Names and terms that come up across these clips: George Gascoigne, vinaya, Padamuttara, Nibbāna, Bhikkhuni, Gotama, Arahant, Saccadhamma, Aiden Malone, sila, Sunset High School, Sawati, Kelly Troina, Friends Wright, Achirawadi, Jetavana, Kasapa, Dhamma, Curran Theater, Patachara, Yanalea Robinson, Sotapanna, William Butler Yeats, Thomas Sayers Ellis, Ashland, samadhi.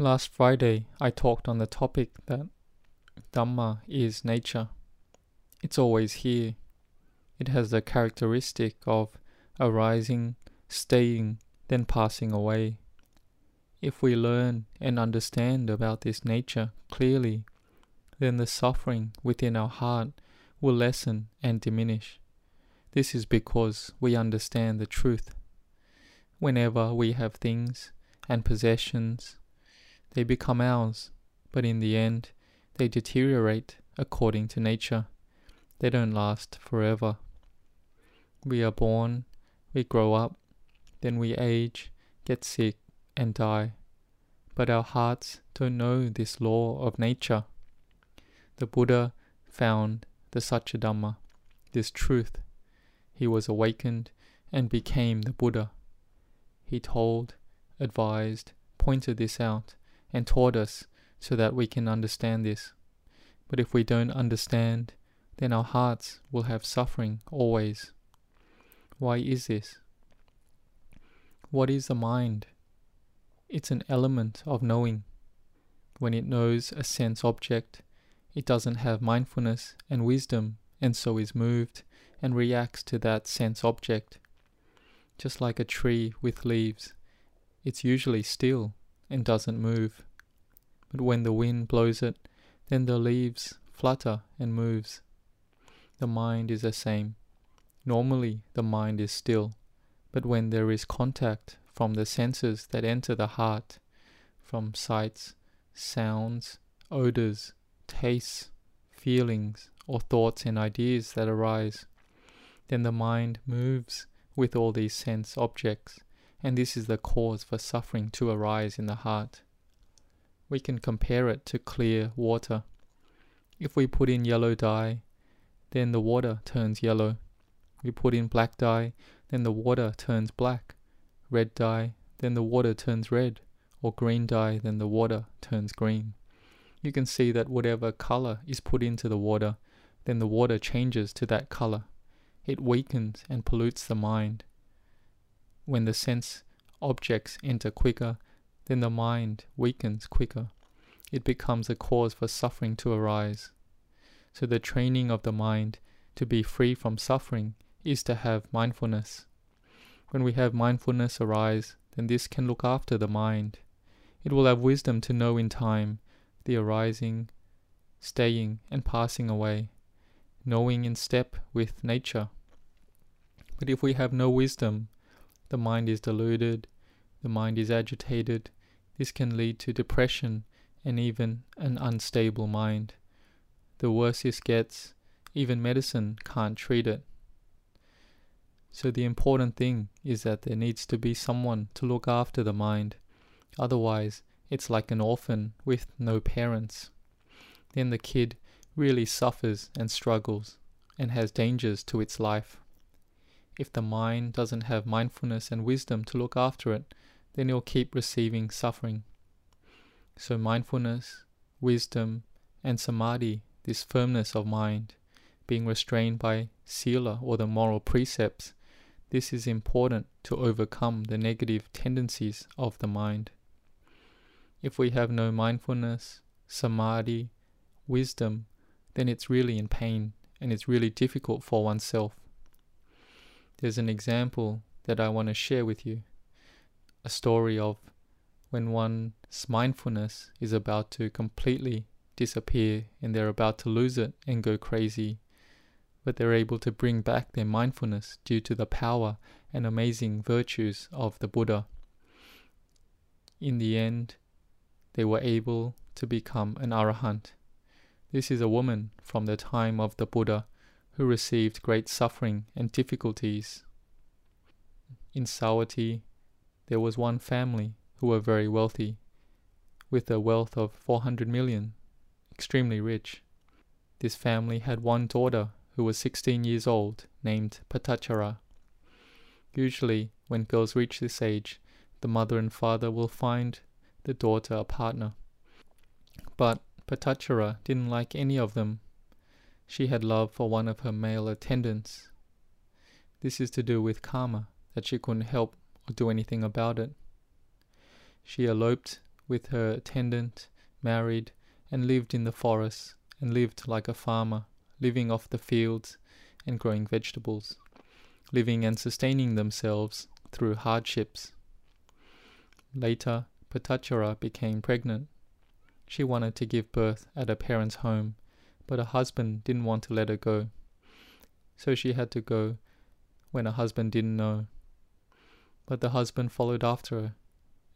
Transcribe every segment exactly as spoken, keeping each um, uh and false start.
Last Friday, I talked on the topic that Dhamma is nature. It's always here. It has the characteristic of arising, staying, then passing away. If we learn and understand about this nature clearly, then the suffering within our heart will lessen and diminish. This is because we understand the truth. Whenever we have things and possessions, they become ours, but in the end, they deteriorate according to nature. They don't last forever. We are born, we grow up, then we age, get sick, and die. But our hearts don't know this law of nature. The Buddha found the Saccadhamma, this truth. He was awakened and became the Buddha. He told, advised, pointed this out, and taught us so that we can understand this. But if we don't understand, then our hearts will have suffering always. Why is this? What is the mind? It's an element of knowing. When it knows a sense object, it doesn't have mindfulness and wisdom, and so is moved and reacts to that sense object. Just like a tree with leaves, it's usually still and doesn't move. But when the wind blows it, then the leaves flutter and moves. The mind is the same. Normally, the mind is still, but when there is contact from the senses that enter the heart, from sights, sounds, odors, tastes, feelings, or thoughts and ideas that arise, then the mind moves with all these sense objects, and this is the cause for suffering to arise in the heart. We can compare it to clear water. If we put in yellow dye, then the water turns yellow. We put in black dye, then the water turns black. Red dye, then the water turns red. Or green dye, then the water turns green. You can see that whatever color is put into the water, then the water changes to that color. It weakens and pollutes the mind. When the sense objects enter quicker, then the mind weakens quicker. It becomes a cause for suffering to arise. So the training of the mind to be free from suffering is to have mindfulness. When we have mindfulness arise, then this can look after the mind. It will have wisdom to know in time the arising, staying, and passing away, knowing in step with nature. But if we have no wisdom, the mind is deluded, the mind is agitated. This can lead to depression and even an unstable mind. The worse this gets, even medicine can't treat it. So the important thing is that there needs to be someone to look after the mind. Otherwise, it's like an orphan with no parents. Then the kid really suffers and struggles and has dangers to its life. If the mind doesn't have mindfulness and wisdom to look after it, then it'll keep receiving suffering. So mindfulness, wisdom, and samadhi, this firmness of mind, being restrained by sila or the moral precepts, this is important to overcome the negative tendencies of the mind. If we have no mindfulness, samadhi, wisdom, then it's really in pain and it's really difficult for oneself. There's an example that I want to share with you, a story of when one's mindfulness is about to completely disappear and they're about to lose it and go crazy, but they're able to bring back their mindfulness due to the power and amazing virtues of the Buddha. In the end, they were able to become an Arahant. This is a woman from the time of the Buddha who received great suffering and difficulties. In Sawati, there was one family who were very wealthy, with a wealth of four hundred million. Extremely rich. This family had one daughter who was sixteen years old, named Patachara. Usually, when girls reach this age, the mother and father will find the daughter a partner. But Patachara didn't like any of them. She had love for one of her male attendants. This is to do with karma, that she couldn't help or do anything about it. She eloped with her attendant, married, and lived in the forest, and lived like a farmer, living off the fields and growing vegetables, living and sustaining themselves through hardships. Later, Patachara became pregnant. She wanted to give birth at her parents' home, but her husband didn't want to let her go. So she had to go when her husband didn't know. But the husband followed after her,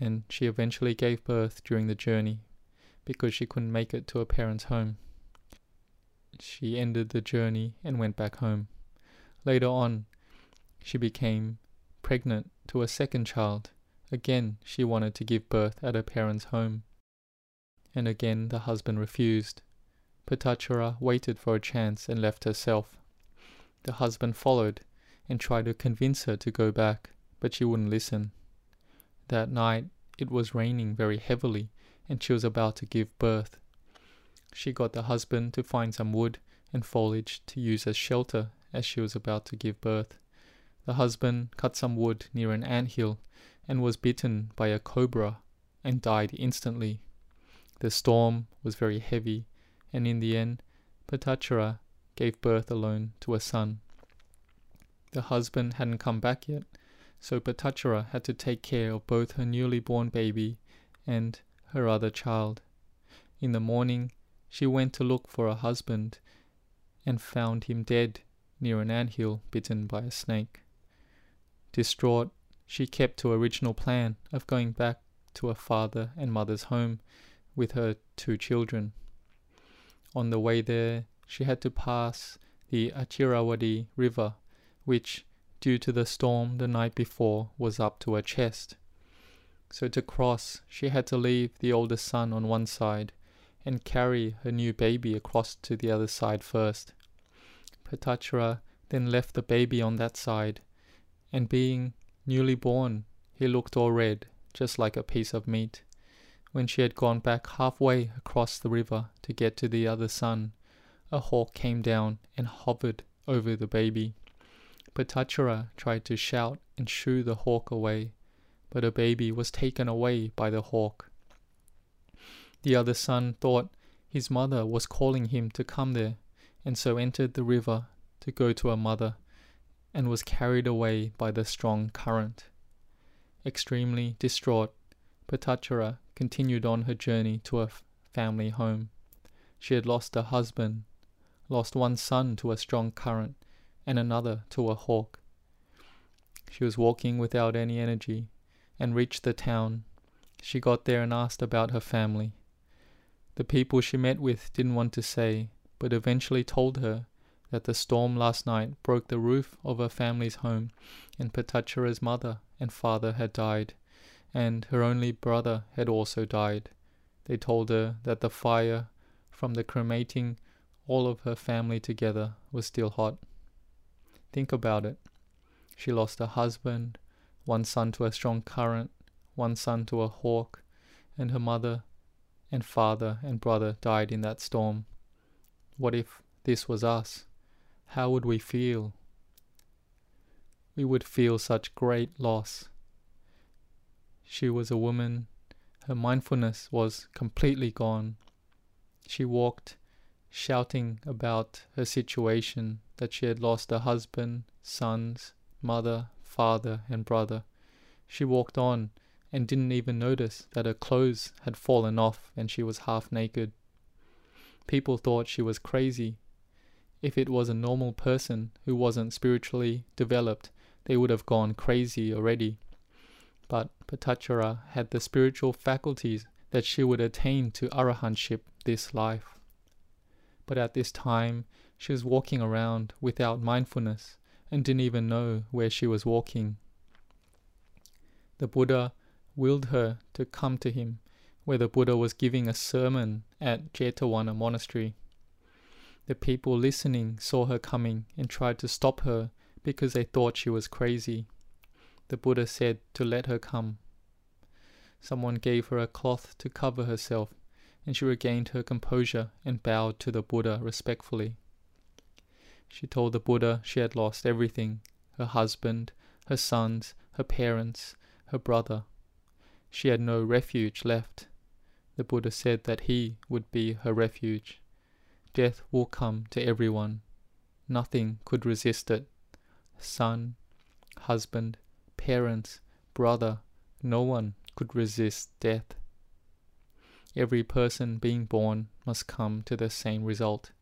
and she eventually gave birth during the journey because she couldn't make it to her parents' home. She ended the journey and went back home. Later on, she became pregnant to a second child. Again, she wanted to give birth at her parents' home. And again, the husband refused. Patachara waited for a chance and left herself. The husband followed and tried to convince her to go back, but she wouldn't listen. That night, it was raining very heavily, and she was about to give birth. She got the husband to find some wood and foliage to use as shelter as she was about to give birth. The husband cut some wood near an anthill and was bitten by a cobra and died instantly. The storm was very heavy, and in the end, Patachara gave birth alone to a son. The husband hadn't come back yet, so Patachara had to take care of both her newly born baby and her other child. In the morning, she went to look for her husband and found him dead near an anthill bitten by a snake. Distraught, she kept to her original plan of going back to her father and mother's home with her two children. On the way there, she had to pass the Achirawadi river, which, due to the storm the night before, was up to her chest. So to cross, she had to leave the older son on one side and carry her new baby across to the other side first. Patachara then left the baby on that side, and being newly born, he looked all red, just like a piece of meat. When she had gone back halfway across the river to get to the other son, a hawk came down and hovered over the baby. Patachara tried to shout and shoo the hawk away, but her baby was taken away by the hawk. The other son thought his mother was calling him to come there, and so entered the river to go to her mother, and was carried away by the strong current. Extremely distraught, Patachara continued on her journey to her family home. She had lost her husband, lost one son to a strong current, and another to a hawk. She was walking without any energy, and reached the town. She got there and asked about her family. The people she met with didn't want to say, but eventually told her that the storm last night broke the roof of her family's home, and Patachara's mother and father had died, and her only brother had also died. They told her that the fire from the cremating all of her family together was still hot. Think about it. She lost her husband, one son to a strong current, one son to a hawk, and her mother and father and brother died in that storm. What if this was us? How would we feel? We would feel such great loss. She was a woman. Her mindfulness was completely gone. She walked, shouting about her situation, that she had lost her husband, sons, mother, father, and brother. She walked on and didn't even notice that her clothes had fallen off and she was half naked. People thought she was crazy. If it was a normal person who wasn't spiritually developed, they would have gone crazy already. But Patachara had the spiritual faculties that she would attain to arahantship this life. But at this time, she was walking around without mindfulness and didn't even know where she was walking. The Buddha willed her to come to him, where the Buddha was giving a sermon at Jetavana monastery. The people listening saw her coming and tried to stop her because they thought she was crazy. The Buddha said to let her come. Someone gave her a cloth to cover herself, and she regained her composure and bowed to the Buddha respectfully. She told the Buddha she had lost everything: her husband, her sons, her parents, her brother. She had no refuge left. the Buddha said that he would be her refuge. Death will come to everyone. Nothing could resist it. Son, husband, parents, brother, no one could resist death. Every person being born must come to the same result.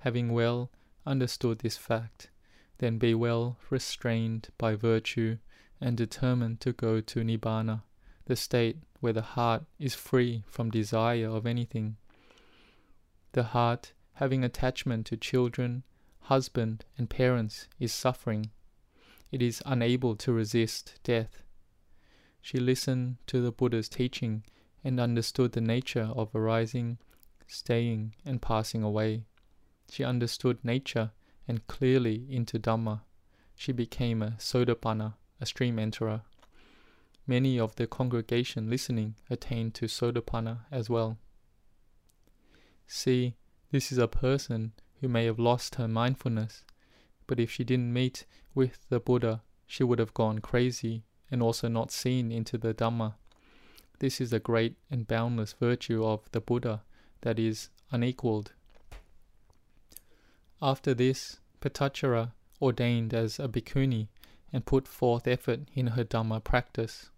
Having well understood this fact, then be well restrained by virtue and determined to go to Nibbāna, the state where the heart is free from desire of anything. The heart, having attachment to children, husband and parents, is suffering. It is unable to resist death. She listened to the Buddha's teaching and understood the nature of arising, staying and passing away. She understood nature and clearly into Dhamma. She became a Sotapanna, a stream enterer. Many of the congregation listening attained to Sotapanna as well. See, this is a person who may have lost her mindfulness, but if she didn't meet with the Buddha, she would have gone crazy and also not seen into the Dhamma. This is the great and boundless virtue of the Buddha that is unequaled. After this, Patachara ordained as a Bhikkhuni and put forth effort in her Dhamma practice.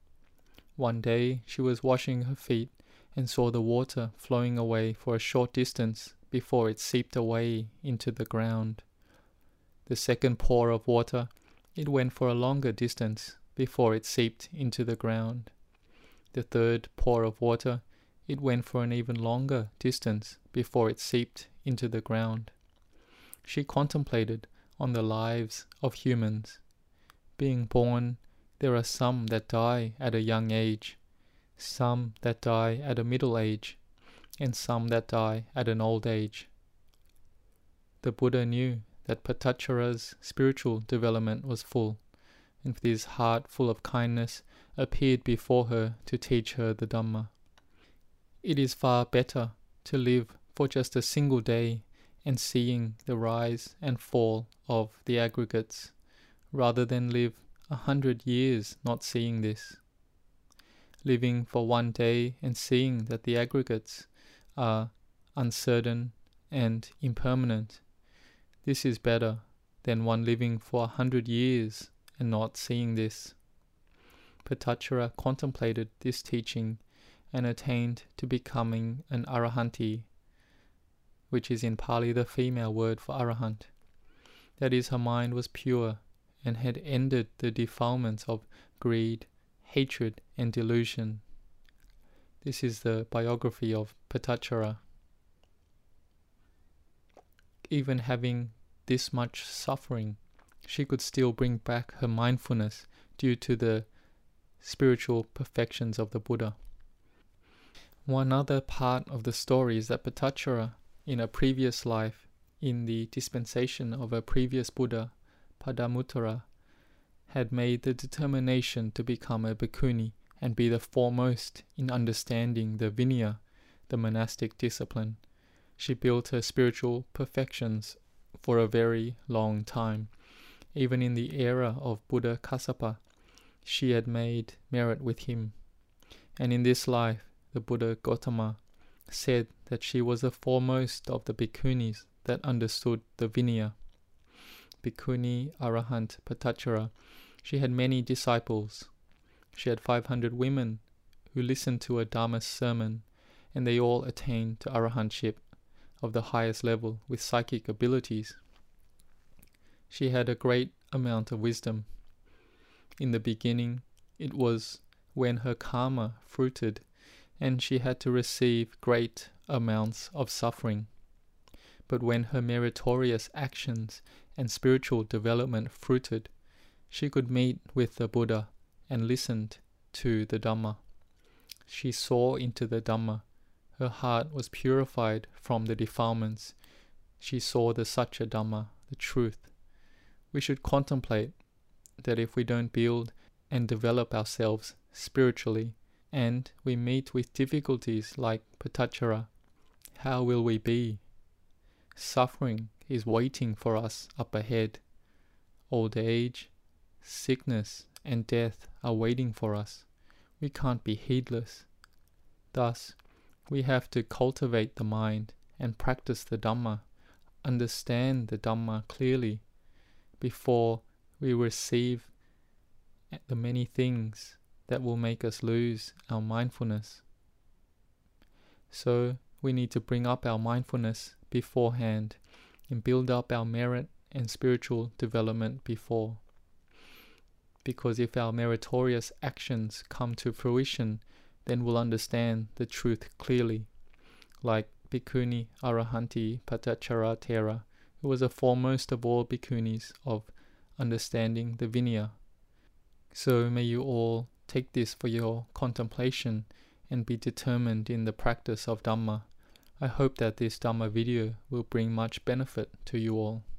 One day she was washing her feet and saw the water flowing away for a short distance before it seeped away into the ground. The second pour of water, it went for a longer distance before it seeped into the ground. The third pour of water, it went for an even longer distance before it seeped into the ground. She contemplated on the lives of humans. Being born, there are some that die at a young age, some that die at a middle age, and some that die at an old age. The Buddha knew that Patachara's spiritual development was full, and his heart full of kindness appeared before her to teach her the Dhamma. It is far better to live for just a single day and seeing the rise and fall of the aggregates, rather than live a hundred years not seeing this. Living for one day and seeing that the aggregates are uncertain and impermanent, this is better than one living for a hundred years and not seeing this. Patachara contemplated this teaching and attained to becoming an Arahanti, which is in Pali the female word for Arahant. That is, her mind was pure and had ended the defilements of greed, hatred and delusion. This is the biography of Patachara. Even having this much suffering, she could still bring back her mindfulness due to the spiritual perfections of the Buddha. One other part of the story is that Patachara, in a previous life, in the dispensation of a previous Buddha, Padamuttara, had made the determination to become a Bhikkhuni and be the foremost in understanding the vinaya, the monastic discipline. She built her spiritual perfections for a very long time. Even in the era of Buddha Kasapa, she had made merit with him. And in this life, the Buddha Gotama said that she was the foremost of the Bhikkhunis that understood the vinaya. Bhikkhuni, Arahant, Patachara, she had many disciples. She had five hundred women who listened to a Dhamma sermon, and they all attained to Arahantship of the highest level with psychic abilities. She had a great amount of wisdom. In the beginning, it was when her karma fruited and she had to receive great amounts of suffering. But when her meritorious actions and spiritual development fruited, she could meet with the Buddha and listened to the Dhamma. She saw into the Dhamma. Her heart was purified from the defilements. She saw the Saccadhamma, the truth. We should contemplate that if we don't build and develop ourselves spiritually, and we meet with difficulties like Patachara, how will we be? Suffering is waiting for us up ahead. Old age, sickness and death are waiting for us. We can't be heedless. Thus, we have to cultivate the mind and practice the Dhamma, understand the Dhamma clearly before we receive the many things that will make us lose our mindfulness. So we need to bring up our mindfulness beforehand and build up our merit and spiritual development before. Because if our meritorious actions come to fruition, then we'll understand the truth clearly. Like Bhikkhuni Arahanti Patachara Thera, who was the foremost of all Bhikkhunis of understanding the vinaya. So may you all take this for your contemplation and be determined in the practice of Dhamma. I hope that this Dhamma video will bring much benefit to you all.